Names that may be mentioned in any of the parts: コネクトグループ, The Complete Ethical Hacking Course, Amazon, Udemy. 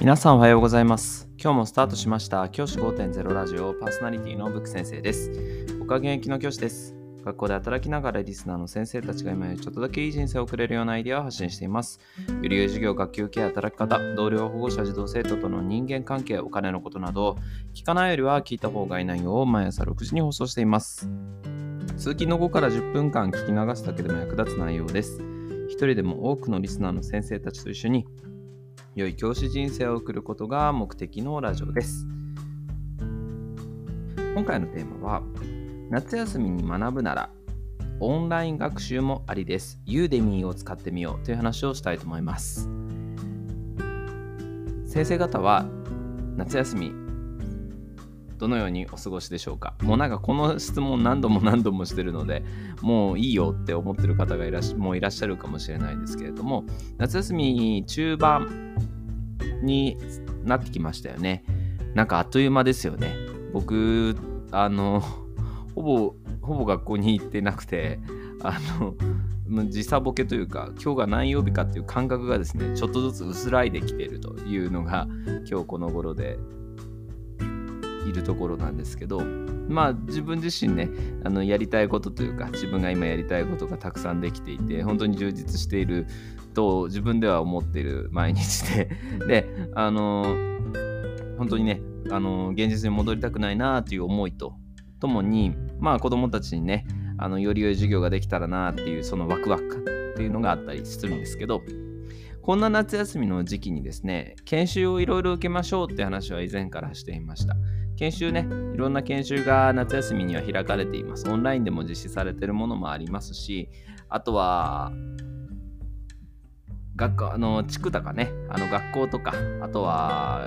皆さんおはようございます。今日もスタートしました教師 5.0 ラジオパーソナリティのブック先生です。僕は現役の教師です。学校で働きながらリスナーの先生たちが今よりちょっとだけいい人生を送れるようなアイデアを発信しています。より良い授業、学級ケア、働き方、同僚、保護者、児童生徒との人間関係、お金のことなど聞かないよりは聞いた方がいい内容を毎朝6時に放送しています。通勤の後から10分間聞き流すだけでも役立つ内容です。一人でも多くのリスナーの先生たちと一緒に良い教師人生を送ることが目的のラジオです。今回のテーマは夏休みに学ぶならオンライン学習もありです。 Udemy を使ってみようという話をしたいと思います。先生方は夏休みどのようにお過ごしでしょうか。もうこの質問何度もしてるのでもういいよって思ってる方がもういらっしゃるかもしれないですけれども、夏休み中盤になってきましたよね。あっという間ですよね。僕ほぼ学校に行ってなくて時差ボケというか今日が何曜日かっていう感覚がですねちょっとずつ薄らいできているというのが今日この頃でいるところなんですけど、自分自身ねやりたいことというか自分が今やりたいことがたくさんできていて本当に充実していると自分では思っている毎日で本当にね現実に戻りたくないなという思いとともに、子どもたちにねより良い授業ができたらなっていうそのワクワク感っていうのがあったりするんですけど、こんな夏休みの時期にですね研修をいろいろ受けましょうって話は以前からしていました。研修ね、いろんな研修が夏休みには開かれています。オンラインでも実施されているものもありますし、あとは地区とかね学校とか、あとは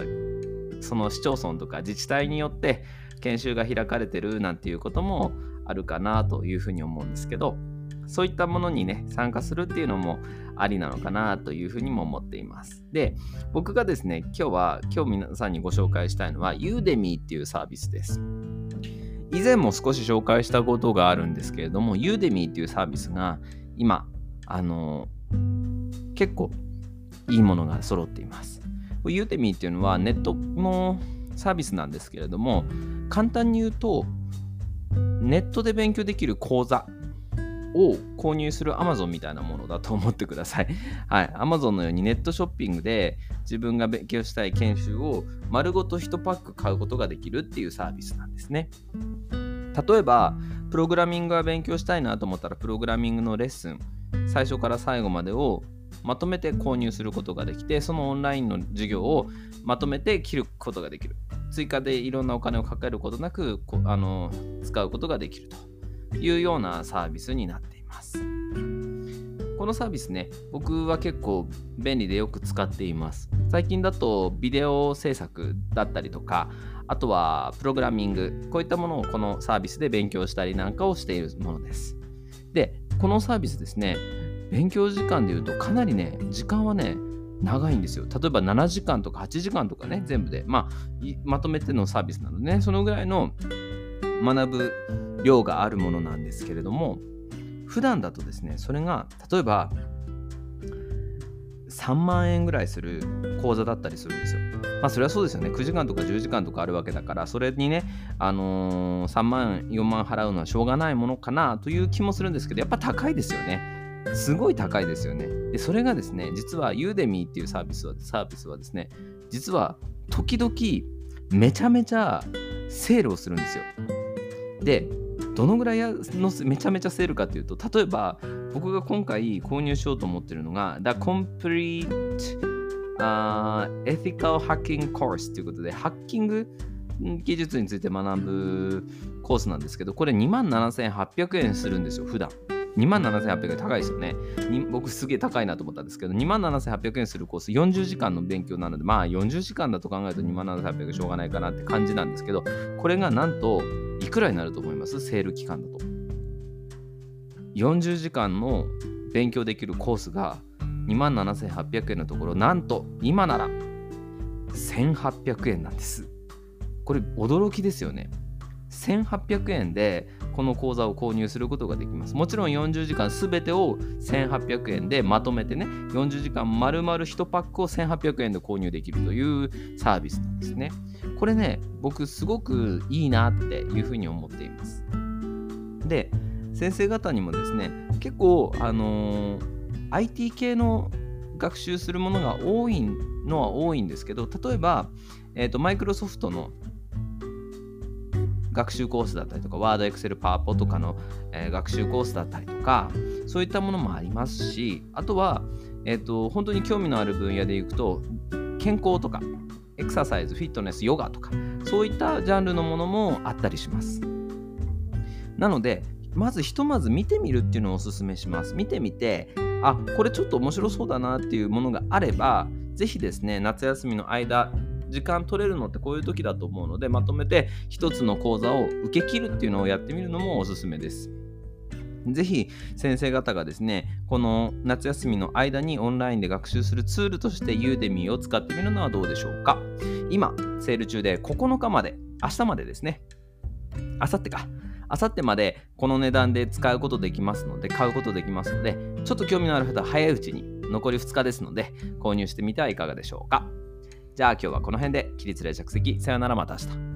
その市町村とか自治体によって研修が開かれてるなんていうこともあるかなというふうに思うんですけど、そういったものにね参加するっていうのもありなのかなというふうにも思っています。で、僕がですね今日皆さんにご紹介したいのは Udemy っていうサービスです。以前も少し紹介したことがあるんですけれども、 Udemy っていうサービスが今結構いいものが揃っています。 Udemy っていうのはネットのサービスなんですけれども、簡単に言うとネットで勉強できる講座を購入する Amazon みたいなものだと思ってください。はい、Amazon のようにネットショッピングで自分が勉強したい研修を丸ごと1パック買うことができるっていうサービスなんですね。例えばプログラミングは勉強したいなと思ったらプログラミングのレッスン最初から最後までをまとめて購入することができて、そのオンラインの授業をまとめて切ることができる。追加でいろんなお金をかけることなく使うことができるというようなサービスになっています。このサービスね、僕は結構便利でよく使っています。最近だとビデオ制作だったりとか、あとはプログラミング、こういったものをこのサービスで勉強したりなんかをしているものです。で、このサービスですね、勉強時間でいうとかなりね時間はね長いんですよ。例えば7時間とか8時間とかね、全部でまとめてのサービスなのでね、そのぐらいの学ぶ量があるものなんですけれども、普段だとですねそれが例えば3万円ぐらいする講座だったりするんですよ。それはそうですよね。9時間とか10時間とかあるわけだから、それにね、3万4万払うのはしょうがないものかなという気もするんですけど、やっぱ高いですよね。すごい高いですよね。で、それがですね、実は Udemy っていうサービスはですね、実は時々めちゃめちゃセールをするんですよ。で、どのぐらいのめちゃめちゃセールかというと、例えば僕が今回購入しようと思ってるのが The Complete Ethical Hacking Course ということで、ハッキング技術について学ぶコースなんですけど、これ 27,800 円するんですよ。普段 27,800 円高いですよね。僕すげえ高いなと思ったんですけど、 27,800 円するコース40時間の勉強なので、40時間だと考えると 27,800 円しょうがないかなって感じなんですけど、これがなんといくらになると思います？セール期間だと40時間の勉強できるコースが 27,800 円のところ、なんと今なら 1,800 円なんです。これ驚きですよね。1,800 円でこの講座を購入することができます。もちろん40時間全てを1800円でまとめてね、40時間丸々1パックを1800円で購入できるというサービスなんですね。これね、僕すごくいいなっていうふうに思っています。で、先生方にもですね、結構IT 系の学習するものが多いのは多いんですけど、例えば、マイクロソフトの学習コースだったりとか、ワード、エクセル、パワポとかの、学習コースだったりとか、そういったものもありますし、あとは、本当に興味のある分野でいくと、健康とかエクササイズ、フィットネス、ヨガとか、そういったジャンルのものもあったりします。なので、まずひとまず見てみるっていうのをおすすめします。見てみて、あ、これちょっと面白そうだなっていうものがあれば、ぜひですね、夏休みの間時間取れるのってこういう時だと思うので、まとめて一つの講座を受け切るっていうのをやってみるのもおすすめです。ぜひ先生方がですね、この夏休みの間にオンラインで学習するツールとして Udemy を使ってみるのはどうでしょうか。今セール中で9日まで、明日までですね、明後日までこの値段で買うことできますので、ちょっと興味のある方は早いうちに、残り2日ですので購入してみてはいかがでしょうか。じゃあ今日はこの辺で、起立礼着席、さよなら、また明日。